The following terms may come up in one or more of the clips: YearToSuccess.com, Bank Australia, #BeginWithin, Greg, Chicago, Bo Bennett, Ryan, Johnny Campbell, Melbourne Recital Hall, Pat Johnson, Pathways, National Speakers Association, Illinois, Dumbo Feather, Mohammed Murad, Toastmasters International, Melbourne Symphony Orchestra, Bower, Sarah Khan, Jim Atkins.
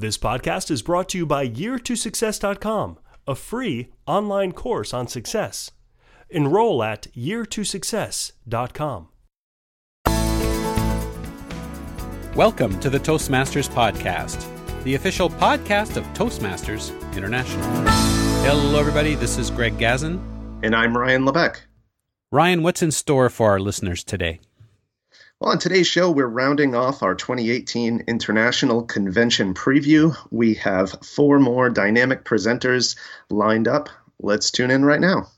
This podcast is brought to you by YearToSuccess.com, a free online course on success. Enroll at YearToSuccess.com. Welcome to the Toastmasters Podcast, the official podcast of Toastmasters International. Hello, everybody. This is Greg Gazin. And I'm Ryan Lebeck. Ryan, what's in store for our listeners today? Well, on today's show, we're rounding off our 2018 International Convention preview. We have four more dynamic presenters lined up. Let's tune in right now.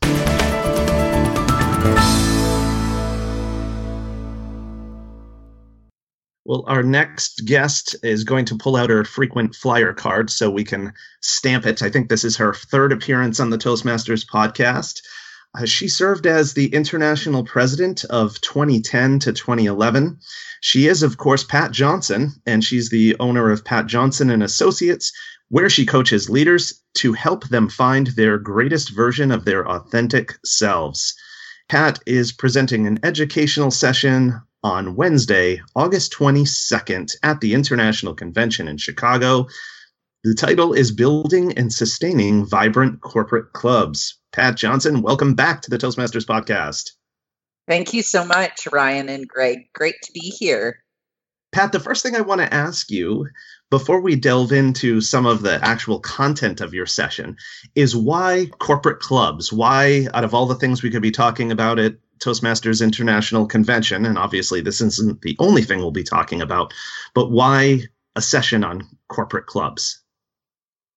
Well, our next guest is going to pull out her frequent flyer card so we can stamp it. I think this is her third appearance on the Toastmasters podcast. She served as the international president of 2010 to 2011. She is, of course, Pat Johnson, and she's the owner of Pat Johnson & Associates, where she coaches leaders to help them find their greatest version of their authentic selves. Pat is presenting an educational session on Wednesday, August 22nd at the International Convention in Chicago. The title is Building and Sustaining Vibrant Corporate Clubs. Pat Johnson, welcome back to the Toastmasters podcast. Thank you so much, Ryan and Greg. Great to be here. Pat, the first thing I want to ask you, before we delve into some of the actual content of your session, is why corporate clubs? Why, out of all the things we could be talking about at Toastmasters International Convention, and obviously this isn't the only thing we'll be talking about, but why a session on corporate clubs?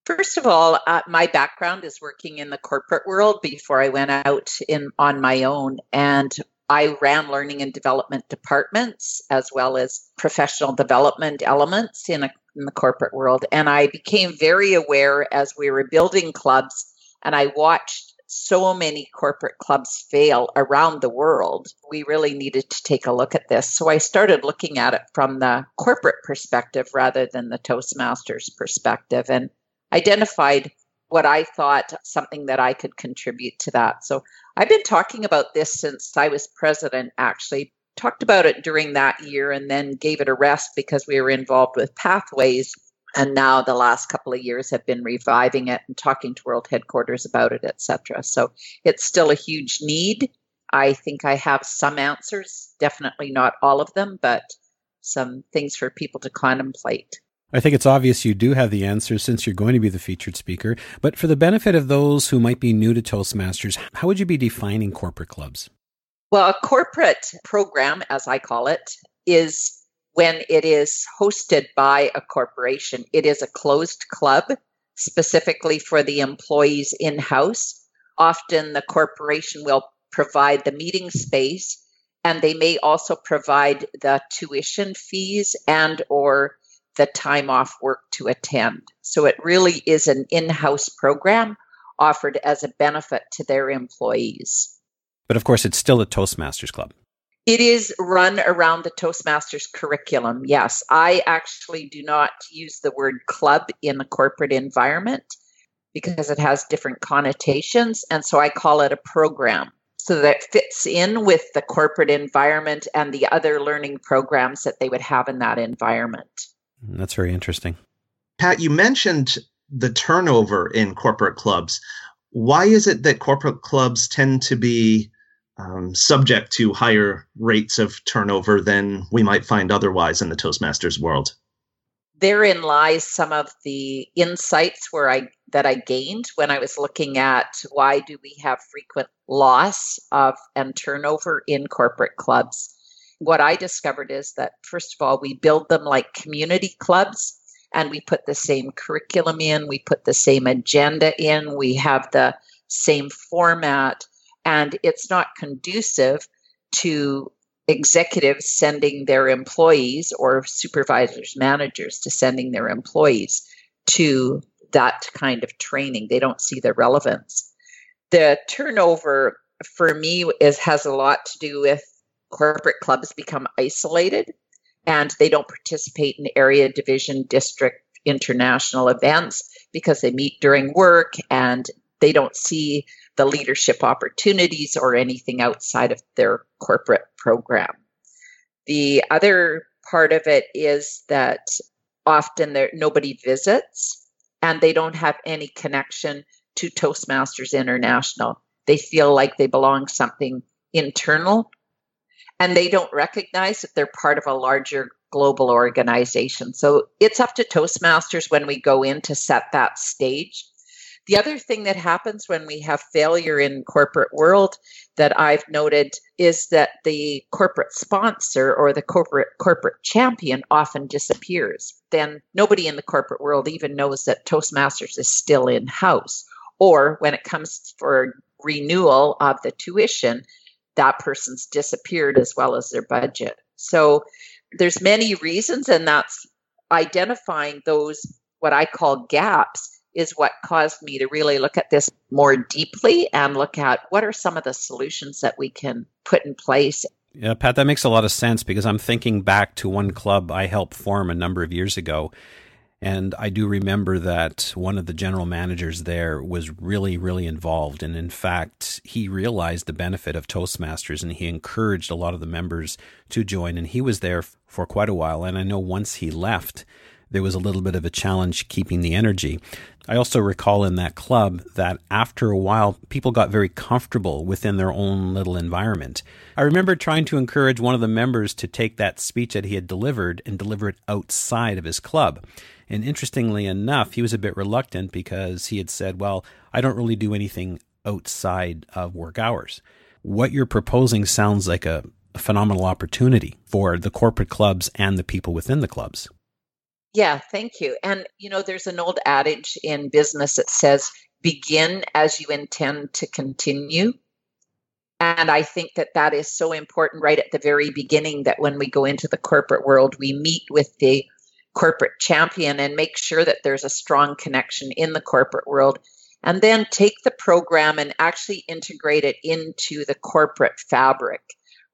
First of all, my background is working in the corporate world before I went out on my own, and I ran learning and development departments as well as professional development elements in the corporate world. And I became very aware as we were building clubs, and I watched so many corporate clubs fail around the world. We really needed to take a look at this. So I started looking at it from the corporate perspective rather than the Toastmasters perspective, and identified what I thought something that I could contribute to that. So I've been talking about this since I was president, actually. Talked about it during that year and then gave it a rest because we were involved with Pathways. And now the last couple of years have been reviving it and talking to world headquarters about it, et cetera. So it's still a huge need. I think I have some answers, definitely not all of them, but some things for people to contemplate. I think it's obvious you do have the answers since you're going to be the featured speaker, but for the benefit of those who might be new to Toastmasters, how would you be defining corporate clubs? Well, a corporate program, as I call it, is when it is hosted by a corporation. It is a closed club specifically for the employees in-house. Often the corporation will provide the meeting space, and they may also provide the tuition fees and or the time off work to attend. So it really is an in-house program offered as a benefit to their employees. But of course, it's still a Toastmasters club. It is run around the Toastmasters curriculum, yes. I actually do not use the word club in the corporate environment because it has different connotations. And so I call it a program. So that fits in with the corporate environment and the other learning programs that they would have in that environment. That's very interesting. Pat, you mentioned the turnover in corporate clubs. Why is it that corporate clubs tend to be subject to higher rates of turnover than we might find otherwise in the Toastmasters world? Therein lies some of the insights that I gained when I was looking at why do we have frequent loss of and turnover in corporate clubs. What I discovered is that, first of all, we build them like community clubs, and we put the same curriculum in, we put the same agenda in, we have the same format, and it's not conducive to executives sending their employees or supervisors, managers to sending their employees to that kind of training. They don't see the relevance. The turnover for me has a lot to do with corporate clubs become isolated and they don't participate in area, division, district, international events because they meet during work and they don't see the leadership opportunities or anything outside of their corporate program. The other part of it is that often there nobody visits and they don't have any connection to Toastmasters International. They feel like they belong something internal and they don't recognize that they're part of a larger global organization. So it's up to Toastmasters when we go in to set that stage. The other thing that happens when we have failure in corporate world that I've noted is that the corporate sponsor or the corporate champion often disappears. Then nobody in the corporate world even knows that Toastmasters is still in-house. Or when it comes for renewal of the tuition, that person's disappeared as well as their budget. So there's many reasons, and that's identifying those, what I call gaps, is what caused me to really look at this more deeply and look at what are some of the solutions that we can put in place. Yeah, Pat, that makes a lot of sense because I'm thinking back to one club I helped form a number of years ago. And I do remember that one of the general managers there was really, really involved. And in fact, he realized the benefit of Toastmasters and he encouraged a lot of the members to join. And he was there for quite a while. And I know once he left, there was a little bit of a challenge keeping the energy. I also recall in that club that after a while, people got very comfortable within their own little environment. I remember trying to encourage one of the members to take that speech that he had delivered and deliver it outside of his club. And interestingly enough, he was a bit reluctant because he had said, well, I don't really do anything outside of work hours. What you're proposing sounds like a phenomenal opportunity for the corporate clubs and the people within the clubs. Yeah, thank you. And, you know, there's an old adage in business that says, begin as you intend to continue. And I think that that is so important right at the very beginning, that when we go into the corporate world, we meet with the corporate champion and make sure that there's a strong connection in the corporate world, and then take the program and actually integrate it into the corporate fabric,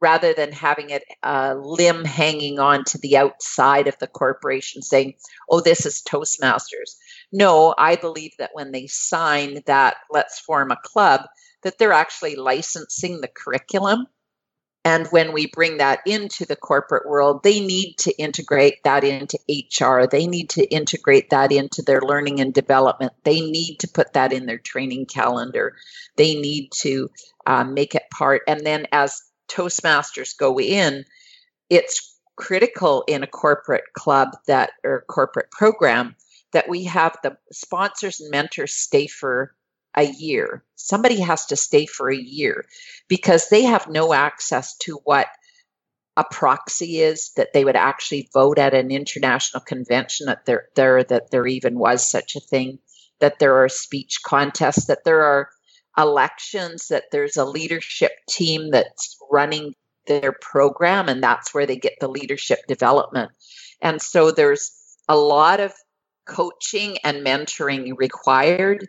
rather than having it a limb hanging on to the outside of the corporation saying, oh, this is Toastmasters. No, I believe that when they sign that let's form a club, that they're actually licensing the curriculum. And when we bring that into the corporate world, they need to integrate that into HR. They need to integrate that into their learning and development. They need to put that in their training calendar. They need to make it part. And then as Toastmasters go in, it's critical in a corporate club that or corporate program that we have the sponsors and mentors stay for a year. Somebody has to stay for a year because they have no access to what a proxy is, that they would actually vote at an international convention, that there even was such a thing, that there are speech contests, that there are elections, that there's a leadership team that's running their program, and that's where they get the leadership development. And so there's a lot of coaching and mentoring required.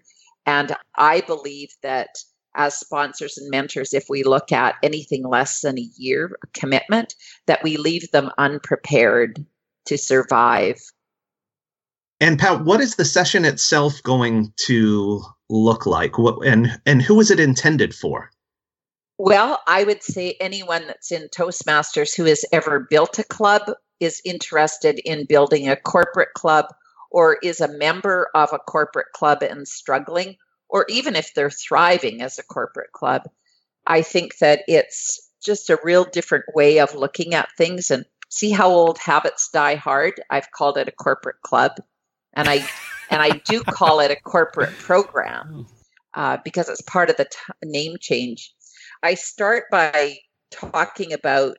And I believe that as sponsors and mentors, if we look at anything less than a year commitment, that we leave them unprepared to survive. And Pat, what is the session itself going to look like? What, and who is it intended for? Well, I would say anyone that's in Toastmasters who has ever built a club is interested in building a corporate club, or is a member of a corporate club and struggling, or even if they're thriving as a corporate club. I think that it's just a real different way of looking at things, and see how old habits die hard. I've called it a corporate club. And I do call it a corporate program because it's part of the name change. I start by talking about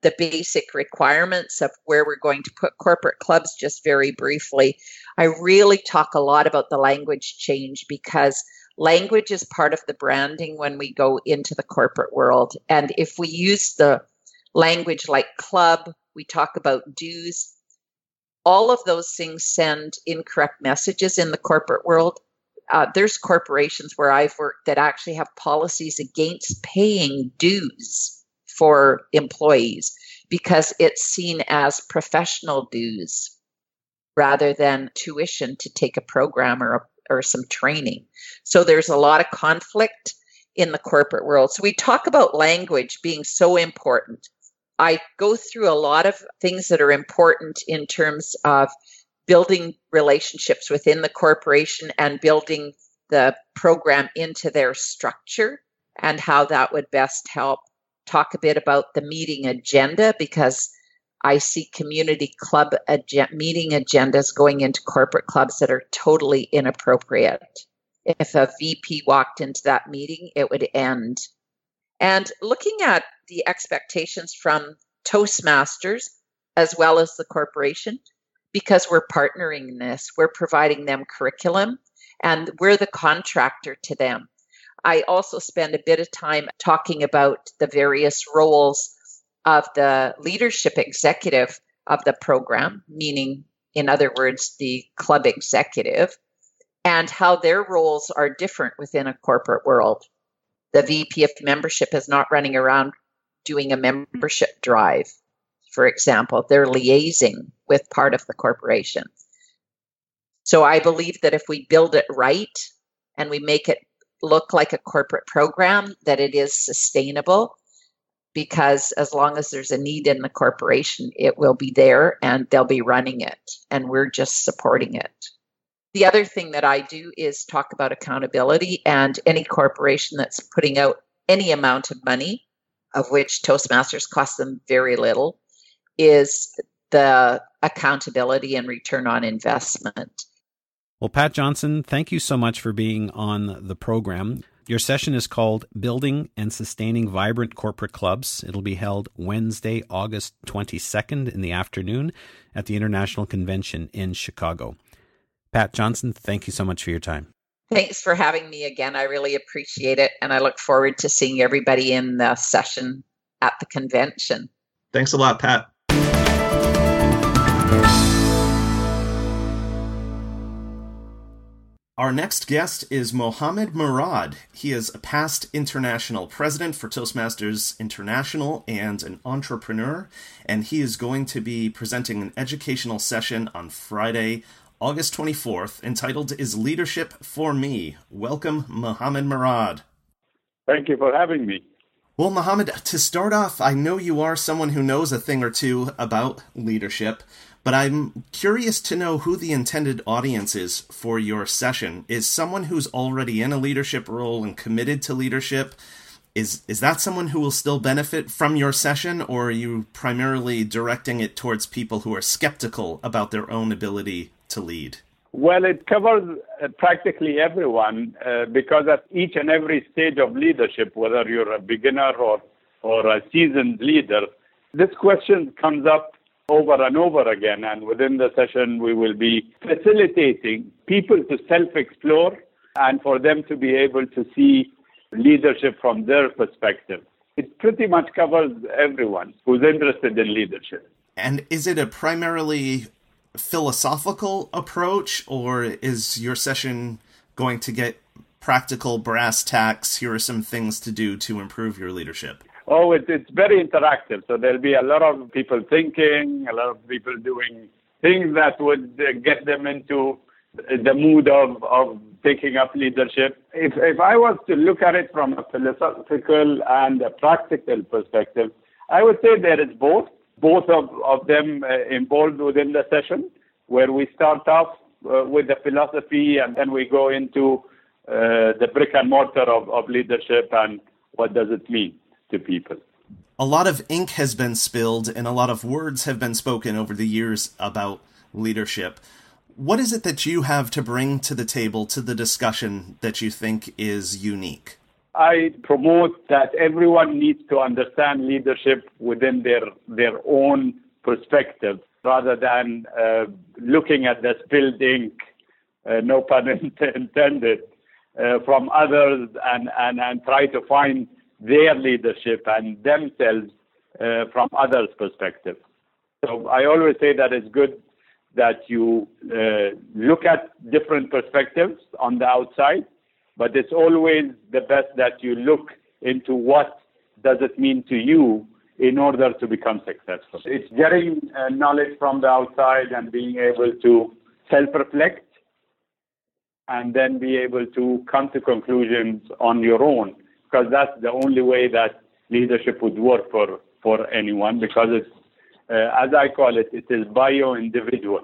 the basic requirements of where we're going to put corporate clubs just very briefly. I really talk a lot about the language change because language is part of the branding when we go into the corporate world. And if we use the language like club, we talk about dues. All of those things send incorrect messages in the corporate world. There's corporations where I've worked that actually have policies against paying dues for employees because it's seen as professional dues rather than tuition to take a program or some training. So there's a lot of conflict in the corporate world. So we talk about language being so important. I go through a lot of things that are important in terms of building relationships within the corporation and building the program into their structure and how that would best help. Talk a bit about the meeting agenda, because I see community club meeting agendas going into corporate clubs that are totally inappropriate. If a VP walked into that meeting, it would end. And looking at the expectations from Toastmasters as well as the corporation, because we're partnering in this, we're providing them curriculum and we're the contractor to them. I also spend a bit of time talking about the various roles of the leadership executive of the program, meaning, in other words, the club executive, and how their roles are different within a corporate world. The VP of membership is not running around doing a membership drive, for example. They're liaising with part of the corporation. So I believe that if we build it right and we make it look like a corporate program, that it is sustainable, because as long as there's a need in the corporation, it will be there and they'll be running it and we're just supporting it. The other thing that I do is talk about accountability, and any corporation that's putting out any amount of money, of which Toastmasters costs them very little, is the accountability and return on investment. Well, Pat Johnson, thank you so much for being on the program. Your session is called Building and Sustaining Vibrant Corporate Clubs. It'll be held Wednesday, August 22nd in the afternoon at the International Convention in Chicago. Pat Johnson, thank you so much for your time. Thanks for having me again. I really appreciate it. And I look forward to seeing everybody in the session at the convention. Thanks a lot, Pat. Our next guest is Mohammed Murad. He is a past international president for Toastmasters International and an entrepreneur, and he is going to be presenting an educational session on Friday, August 24th, entitled Is Leadership for Me? Welcome, Mohammed Murad. Thank you for having me. Well, Mohammed, to start off, I know you are someone who knows a thing or two about leadership, but I'm curious to know who the intended audience is for your session. Is someone who's already in a leadership role and committed to leadership, is that someone who will still benefit from your session, or are you primarily directing it towards people who are skeptical about their own ability to lead? Well, it covers practically everyone, because at each and every stage of leadership, whether you're a beginner or a seasoned leader, this question comes up over and over again. And within the session, we will be facilitating people to self-explore and for them to be able to see leadership from their perspective. It pretty much covers everyone who's interested in leadership. And is it a primarily philosophical approach, or is your session going to get practical brass tacks? Here are some things to do to improve your leadership. Oh, it's very interactive. So there'll be a lot of people thinking, a lot of people doing things that would get them into the mood of taking up leadership. If I was to look at it from a philosophical and a practical perspective, I would say there is both. Both of them involved within the session, where we start off with the philosophy and then we go into the brick and mortar of leadership and what does it mean to people. A lot of ink has been spilled and a lot of words have been spoken over the years about leadership. What is it that you have to bring to the table, to the discussion, that you think is unique? I promote that everyone needs to understand leadership within their own perspective, rather than looking at the spilled ink, no pun intended, from others and try to find their leadership and themselves from others' perspective. So I always say that it's good that you look at different perspectives on the outside, but it's always the best that you look into what does it mean to you in order to become successful. It's getting knowledge from the outside and being able to self-reflect and then be able to come to conclusions on your own, because that's the only way that leadership would work for anyone, because it's, as I call it, it is bio-individual.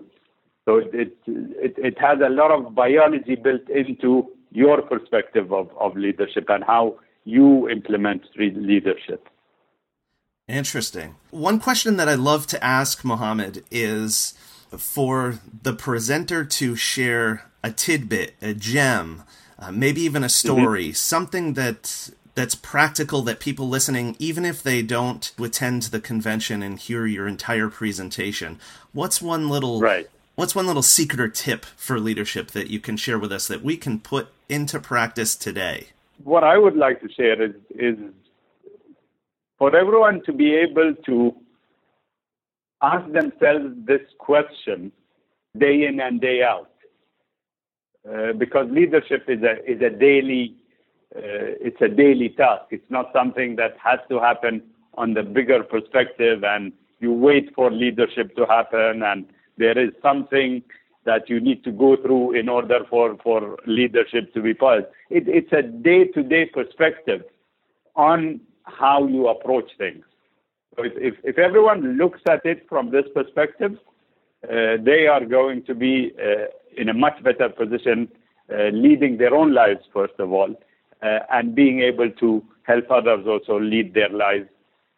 So it has a lot of biology built into your perspective of leadership and how you implement leadership. Interesting. One question that I love to ask, Mohammed, is for the presenter to share a tidbit, a gem, maybe even a story, something that's practical that people listening, even if they don't attend the convention and hear your entire presentation, what's one little secret or tip for leadership that you can share with us that we can put into practice today? What I would like to share is for everyone to be able to ask themselves this question day in and day out, because leadership is a daily task. It's not something that has to happen on the bigger perspective, and you wait for leadership to happen, and there is something that you need to go through in order for leadership to be positive. It's a day-to-day perspective on how you approach things. So if everyone looks at it from this perspective, they are going to be in a much better position leading their own lives, first of all, and being able to help others also lead their lives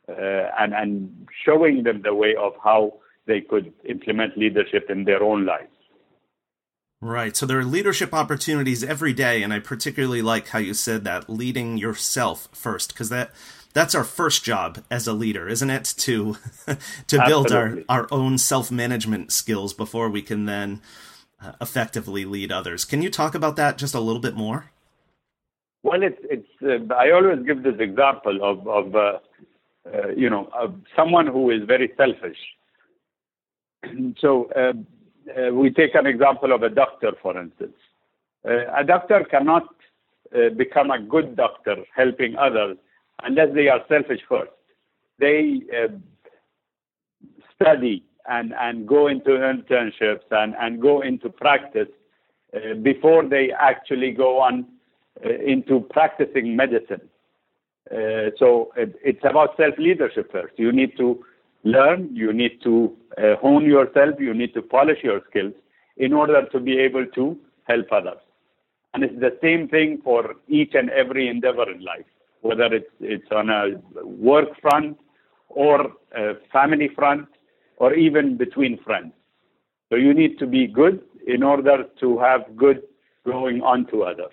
and showing them the way of how they could implement leadership in their own lives. Right. So there are leadership opportunities every day. And I particularly like how you said that, leading yourself first, because that's our first job as a leader, isn't it? To build our own self-management skills before we can then effectively lead others. Can you talk about that just a little bit more? Well, it's I always give this example of someone who is very selfish. So we take an example of a doctor, for instance. A doctor cannot become a good doctor helping others unless they are selfish first. They study and go into internships and go into practice before they actually go on into practicing medicine. So it's about self-leadership first. You need to learn, you need to hone yourself, you need to polish your skills in order to be able to help others. And it's the same thing for each and every endeavor in life, whether it's on a work front or a family front or even between friends. So you need to be good in order to have good going on to others.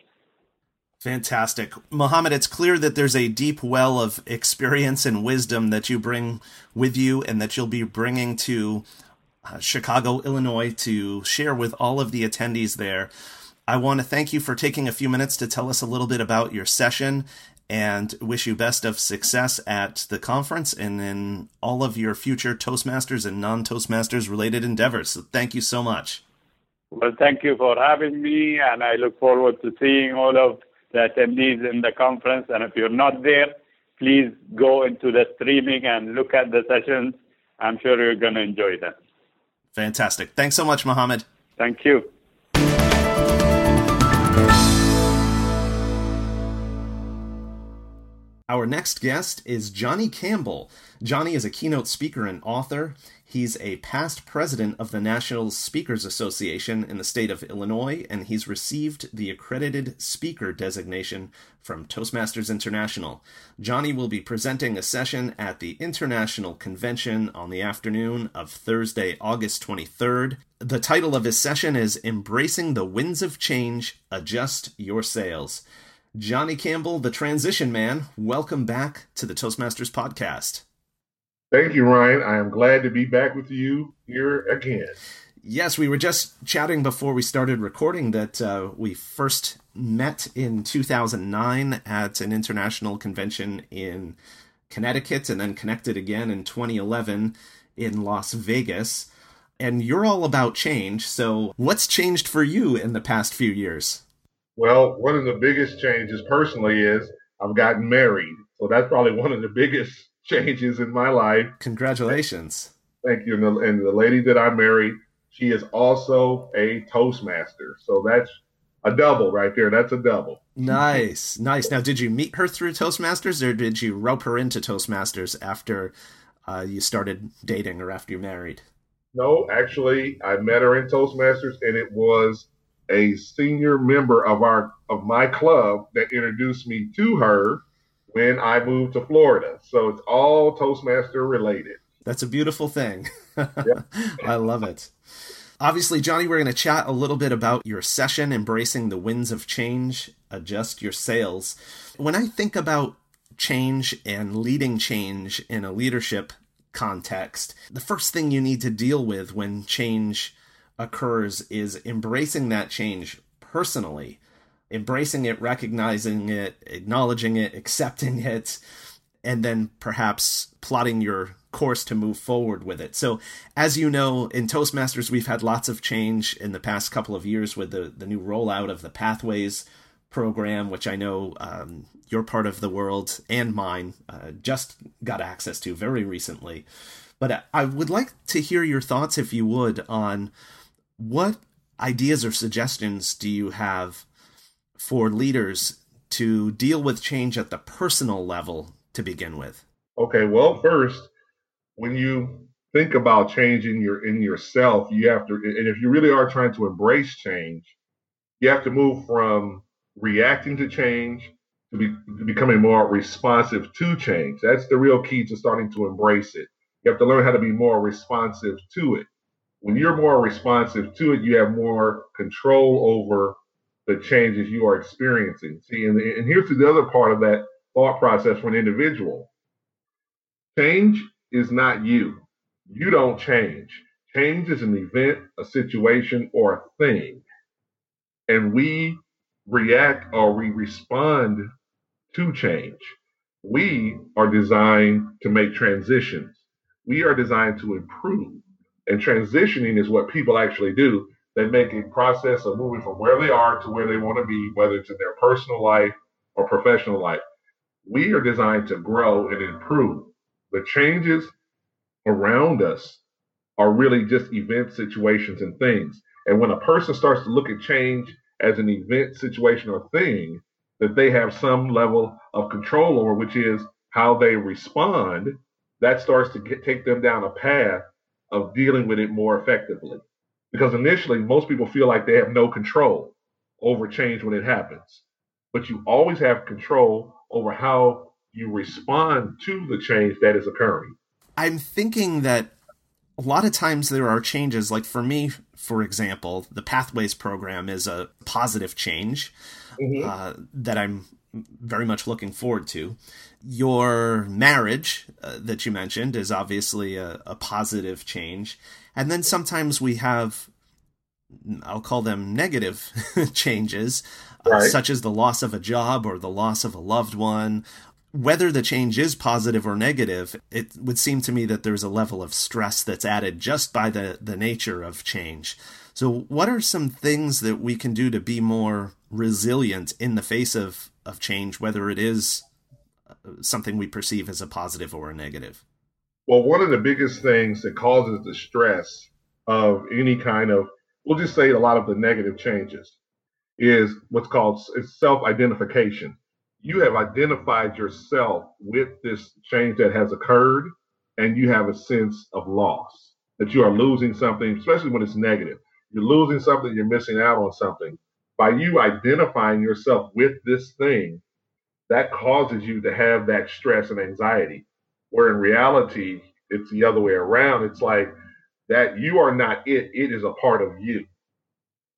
Fantastic. Mohammed, it's clear that there's a deep well of experience and wisdom that you bring with you and that you'll be bringing to Chicago, Illinois, to share with all of the attendees there. I want to thank you for taking a few minutes to tell us a little bit about your session and wish you best of success at the conference and in all of your future Toastmasters and non-Toastmasters related endeavors. So thank you so much. Well, thank you for having me, and I look forward to seeing all of the attendees in the conference. And if you're not there, please go into the streaming and look at the sessions. I'm sure you're going to enjoy them. Fantastic. Thanks so much, Mohammed. Thank you. Our next guest is Johnny Campbell. Johnny is a keynote speaker and author. He's a past president of the National Speakers Association in the state of Illinois, and he's received the accredited speaker designation from Toastmasters International. Johnny will be presenting a session at the International Convention on the afternoon of Thursday, August 23rd. The title of his session is Embracing the Winds of Change, Adjust Your Sails. Johnny Campbell, the transition man, welcome back to the Toastmasters podcast. Thank you, Ryan. I am glad to be back with you here again. Yes, we were just chatting before we started recording that we first met in 2009 at an international convention in Connecticut and then connected again in 2011 in Las Vegas. And you're all about change. So what's changed for you in the past few years? Well, one of the biggest changes personally is I've gotten married. So that's probably one of the biggest changes in my life. Congratulations. Thank you. And the lady that I married, she is also a Toastmaster. So that's a double right there. That's a double. Nice. Nice. Now, did you meet her through Toastmasters or did you rope her into Toastmasters after you started dating or after you married? No, actually, I met her in Toastmasters, and it was a senior member of my club that introduced me to her when I moved to Florida. So it's all Toastmaster related. That's a beautiful thing. Yep. I love it. Obviously, Johnny, we're going to chat a little bit about your session, Embracing the Winds of Change, Adjust Your Sails. When I think about change and leading change in a leadership context, the first thing you need to deal with when change occurs is embracing that change personally, embracing it, recognizing it, acknowledging it, accepting it, and then perhaps plotting your course to move forward with it. So as you know, in Toastmasters, we've had lots of change in the past couple of years with the new rollout of the Pathways program, which I know your part of the world and mine just got access to very recently. But I would like to hear your thoughts, if you would, on what ideas or suggestions do you have for leaders to deal with change at the personal level to begin with? Okay, well, first, when you think about change in yourself, you have to, and if you really are trying to embrace change, you have to move from reacting to change to becoming more responsive to change. That's the real key to starting to embrace it. You have to learn how to be more responsive to it. When you're more responsive to it, you have more control over the changes you are experiencing. See, and here's the other part of that thought process for an individual. Change is not you. You don't change. Change is an event, a situation, or a thing. And we react or we respond to change. We are designed to make transitions. We are designed to improve. And transitioning is what people actually do. They make a process of moving from where they are to where they want to be, whether it's in their personal life or professional life. We are designed to grow and improve. The changes around us are really just events, situations, and things. And when a person starts to look at change as an event, situation, or thing that they have some level of control over, which is how they respond, that starts to take them down a path of dealing with it more effectively. Because initially, most people feel like they have no control over change when it happens. But you always have control over how you respond to the change that is occurring. I'm thinking that a lot of times there are changes, like for me, for example, the Pathways program is a positive change that I'm very much looking forward to. Your marriage that you mentioned is obviously a positive change. And then sometimes we have, I'll call them negative changes, right, such as the loss of a job or the loss of a loved one. Whether the change is positive or negative, it would seem to me that there's a level of stress that's added just by the nature of change. So what are some things that we can do to be more resilient in the face of change, whether it is something we perceive as a positive or a negative? Well, one of the biggest things that causes the stress of any kind of, we'll just say a lot of the negative changes, is what's called self-identification. You have identified yourself with this change that has occurred, and you have a sense of loss, that you are losing something, especially when it's negative. You're losing something, you're missing out on something. By you identifying yourself with this thing, that causes you to have that stress and anxiety, where in reality, it's the other way around. It's like that you are not it, it is a part of you.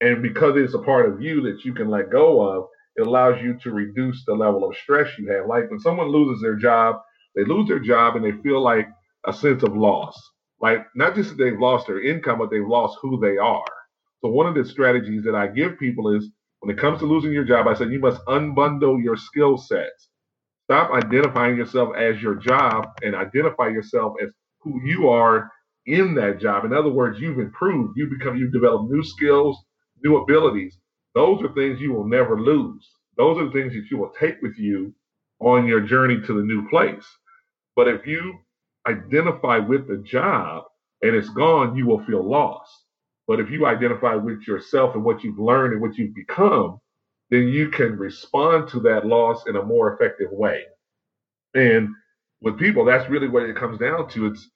And because it's a part of you that you can let go of, it allows you to reduce the level of stress you have. Like when someone loses their job, they lose their job and they feel like a sense of loss. Like not just that they've lost their income, but they've lost who they are. So one of the strategies that I give people is when it comes to losing your job, I said you must unbundle your skill sets. Stop identifying yourself as your job and identify yourself as who you are in that job. In other words, you've improved, you've developed new skills, new abilities. Those are things you will never lose. Those are the things that you will take with you on your journey to the new place. But if you identify with the job and it's gone, you will feel lost. But if you identify with yourself and what you've learned and what you've become, then you can respond to that loss in a more effective way. And with people, that's really what it comes down to. It's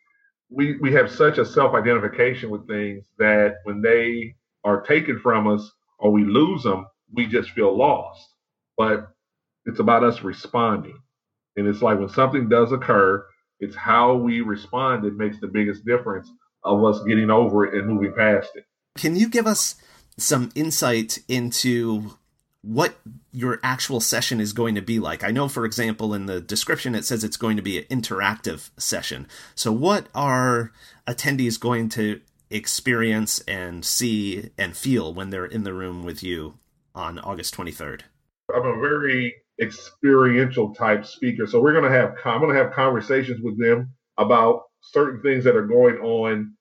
we have such a self-identification with things that when they are taken from us or we lose them, we just feel lost. But it's about us responding. And it's like when something does occur, it's how we respond that makes the biggest difference of us getting over it and moving past it. Can you give us some insight into what your actual session is going to be like? I know, for example, in the description, it says it's going to be an interactive session. So what are attendees going to experience and see and feel when they're in the room with you on August 23rd? I'm a very experiential type speaker. So we're going to have, I'm going to have conversations with them about certain things that are going on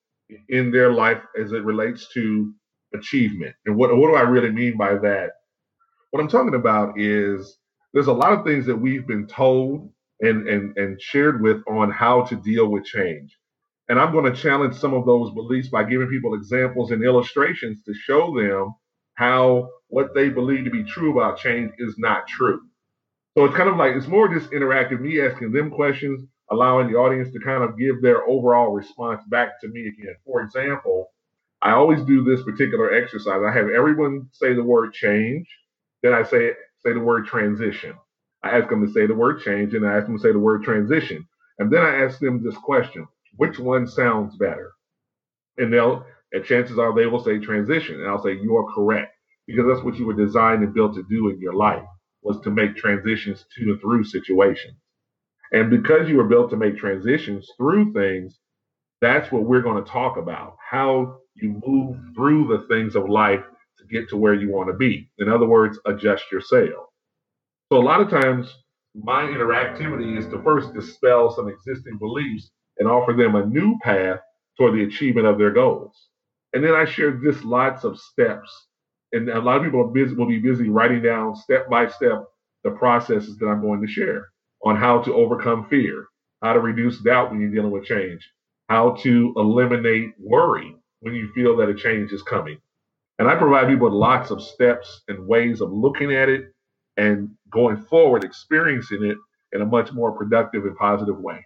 in their life as it relates to achievement. And what do I really mean by that? What I'm talking about is there's a lot of things that we've been told and shared with on how to deal with change. And I'm going to challenge some of those beliefs by giving people examples and illustrations to show them how what they believe to be true about change is not true. So it's kind of like, it's more just interactive, me asking them questions, allowing the audience to kind of give their overall response back to me again. For example, I always do this particular exercise. I have everyone say the word change. Then I say the word transition. I ask them to say the word change, and I ask them to say the word transition. And then I ask them this question, which one sounds better? And they'll, and chances are they will say transition. And I'll say, you are correct, because that's what you were designed and built to do in your life, was to make transitions to and through situations. And because you were built to make transitions through things, that's what we're going to talk about, how you move through the things of life to get to where you want to be. In other words, adjust your sail. So a lot of times my interactivity is to first dispel some existing beliefs and offer them a new path toward the achievement of their goals. And then I share just lots of steps. And a lot of people will be busy writing down step by step the processes that I'm going to share on how to overcome fear, how to reduce doubt when you're dealing with change, how to eliminate worry when you feel that a change is coming. And I provide people with lots of steps and ways of looking at it and going forward, experiencing it in a much more productive and positive way.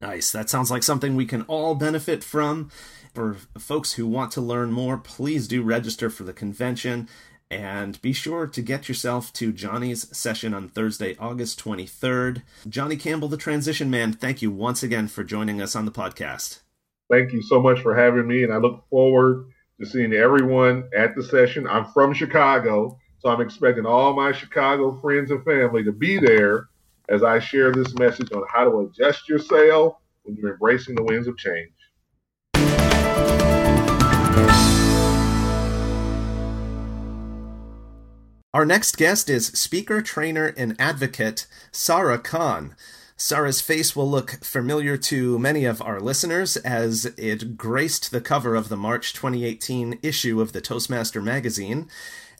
Nice. That sounds like something we can all benefit from. For folks who want to learn more, please do register for the convention and be sure to get yourself to Johnny's session on Thursday, August 23rd. Johnny Campbell, the Transition Man, thank you once again for joining us on the podcast. Thank you so much for having me, and I look forward to seeing everyone at the session. I'm from Chicago, so I'm expecting all my Chicago friends and family to be there as I share this message on how to adjust your sail when you're embracing the winds of change. Our next guest is speaker, trainer, and advocate Sarah Khan. Sarah's face will look familiar to many of our listeners as it graced the cover of the March 2018 issue of the Toastmaster magazine.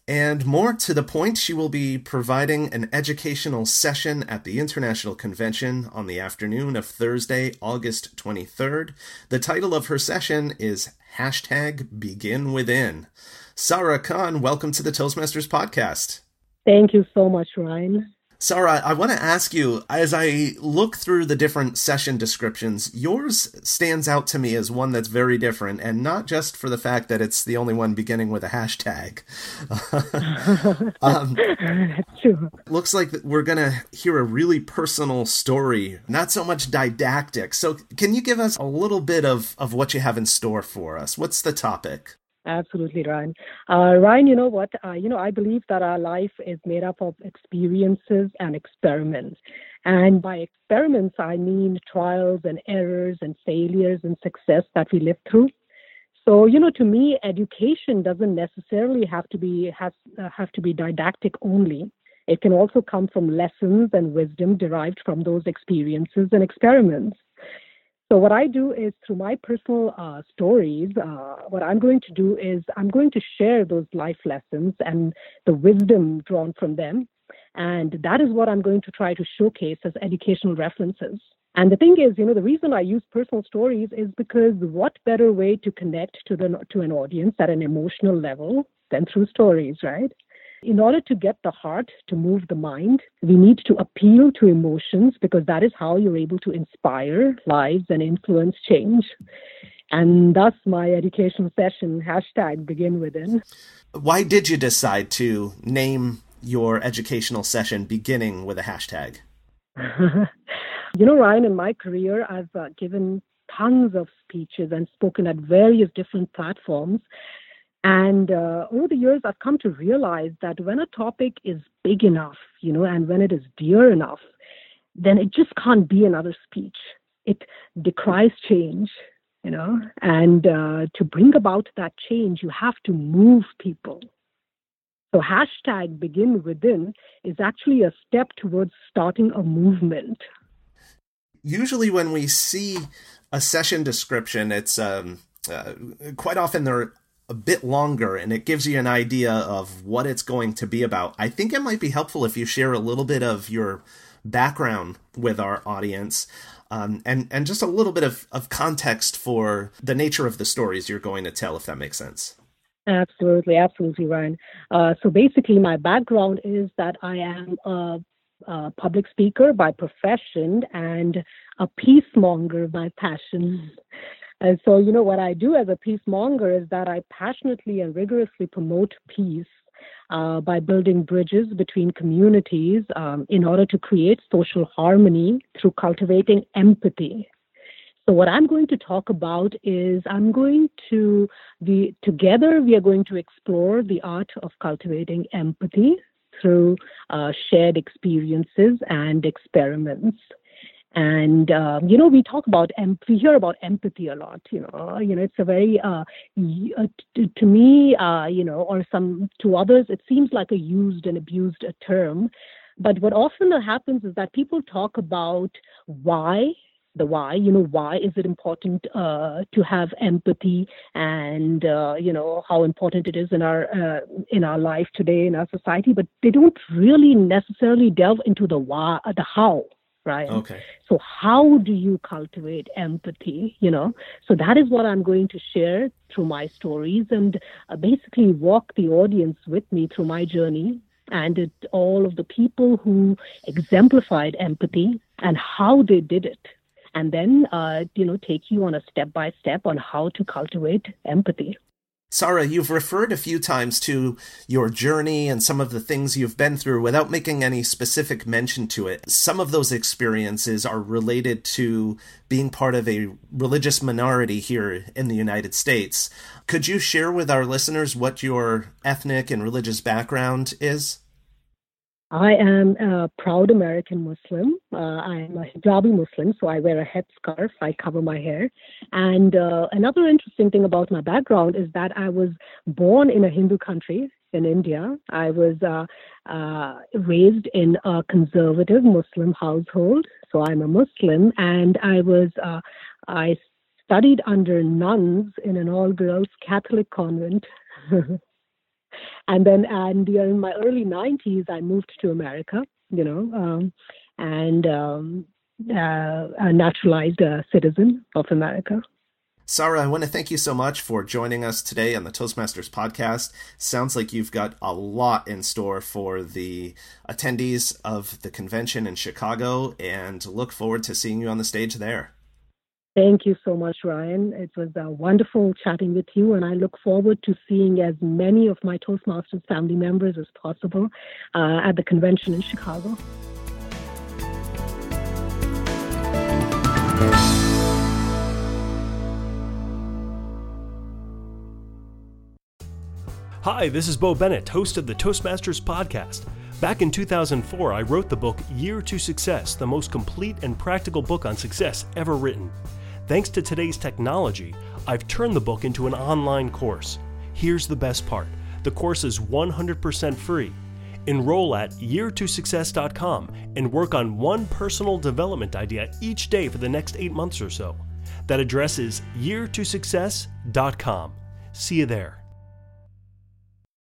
And more to the point, she will be providing an educational session at the International Convention on the afternoon of Thursday, August 23rd. The title of her session is #BeginWithin. Sarah Khan, welcome to the Toastmasters podcast. Thank you so much, Ryan. Sarah, I want to ask you, as I look through the different session descriptions, yours stands out to me as one that's very different, and not just for the fact that it's the only one beginning with a hashtag. Sure. Looks like we're going to hear a really personal story, not so much didactic. So can you give us a little bit of what you have in store for us? What's the topic? Absolutely, Ryan. Ryan, you know what? I believe that our life is made up of experiences and experiments. And by experiments, I mean trials and errors and failures and success that we live through. So, to me, education doesn't necessarily have to be didactic only. It can also come from lessons and wisdom derived from those experiences and experiments. So what I do is through my personal stories, what I'm going to do is I'm going to share those life lessons and the wisdom drawn from them. And that is what I'm going to try to showcase as educational references. And the thing is, the reason I use personal stories is because what better way to connect to an audience at an emotional level than through stories, right? In order to get the heart to move the mind, we need to appeal to emotions, because that is how you're able to inspire lives and influence change. And thus my education session, #BeginWithin. Why did you decide to name your educational session beginning with a hashtag? You know, Ryan, in my career, I've given tons of speeches and spoken at various different platforms. And over the years, I've come to realize that when a topic is big enough, you know, and when it is dear enough, then it just can't be another speech. It decries change, you know, and to bring about that change, you have to move people. So #BeginWithin is actually a step towards starting a movement. Usually when we see a session description, it's quite often they're a bit longer, and it gives you an idea of what it's going to be about. I think it might be helpful if you share a little bit of your background with our audience, and just a little bit of context for the nature of the stories you're going to tell, if that makes sense. Absolutely, Ryan. So basically, my background is that I am a public speaker by profession and a peacemonger by passion. And so, you know, what I do as a peacemonger is that I passionately and rigorously promote peace by building bridges between communities in order to create social harmony through cultivating empathy. So what I'm going to talk about is together we are going to explore the art of cultivating empathy through shared experiences and experiments. And, you know, we hear about empathy a lot, you know, it's a very, to me, you know, or to others, it seems like a used and abused term. But what often happens is that people talk about why is it important to have empathy, and, you know, how important it is in our life today, in our society, but they don't really necessarily delve into the why, the how. Right. Okay. So how do you cultivate empathy, you know? So that is what I'm going to share through my stories, and basically walk the audience with me through my journey and all of the people who exemplified empathy and how they did it. And then, you know, take you on a step-by-step on how to cultivate empathy. Sarah, you've referred a few times to your journey and some of the things you've been through without making any specific mention to it. Some of those experiences are related to being part of a religious minority here in the United States. Could you share with our listeners what your ethnic and religious background is? I am a proud American Muslim. I am a hijabi Muslim, so I wear a headscarf. I cover my hair. And another interesting thing about my background is that I was born in a Hindu country in India. I was raised in a conservative Muslim household, so I'm a Muslim. And I studied under nuns in an all-girls Catholic convent. And in my early 90s, I moved to America, you know, a naturalized citizen of America. Sarah, I want to thank you so much for joining us today on the Toastmasters podcast. Sounds like you've got a lot in store for the attendees of the convention in Chicago, and look forward to seeing you on the stage there. Thank you so much, Ryan. It was wonderful chatting with you, and I look forward to seeing as many of my Toastmasters family members as possible at the convention in Chicago. Hi, this is Bo Bennett, host of the Toastmasters podcast. Back in 2004, I wrote the book Year to Success, the most complete and practical book on success ever written. Thanks to today's technology, I've turned the book into an online course. Here's the best part. The course is 100% free. Enroll at YearToSuccess.com and work on one personal development idea each day for the next 8 months or so. That address is YearToSuccess.com. See you there.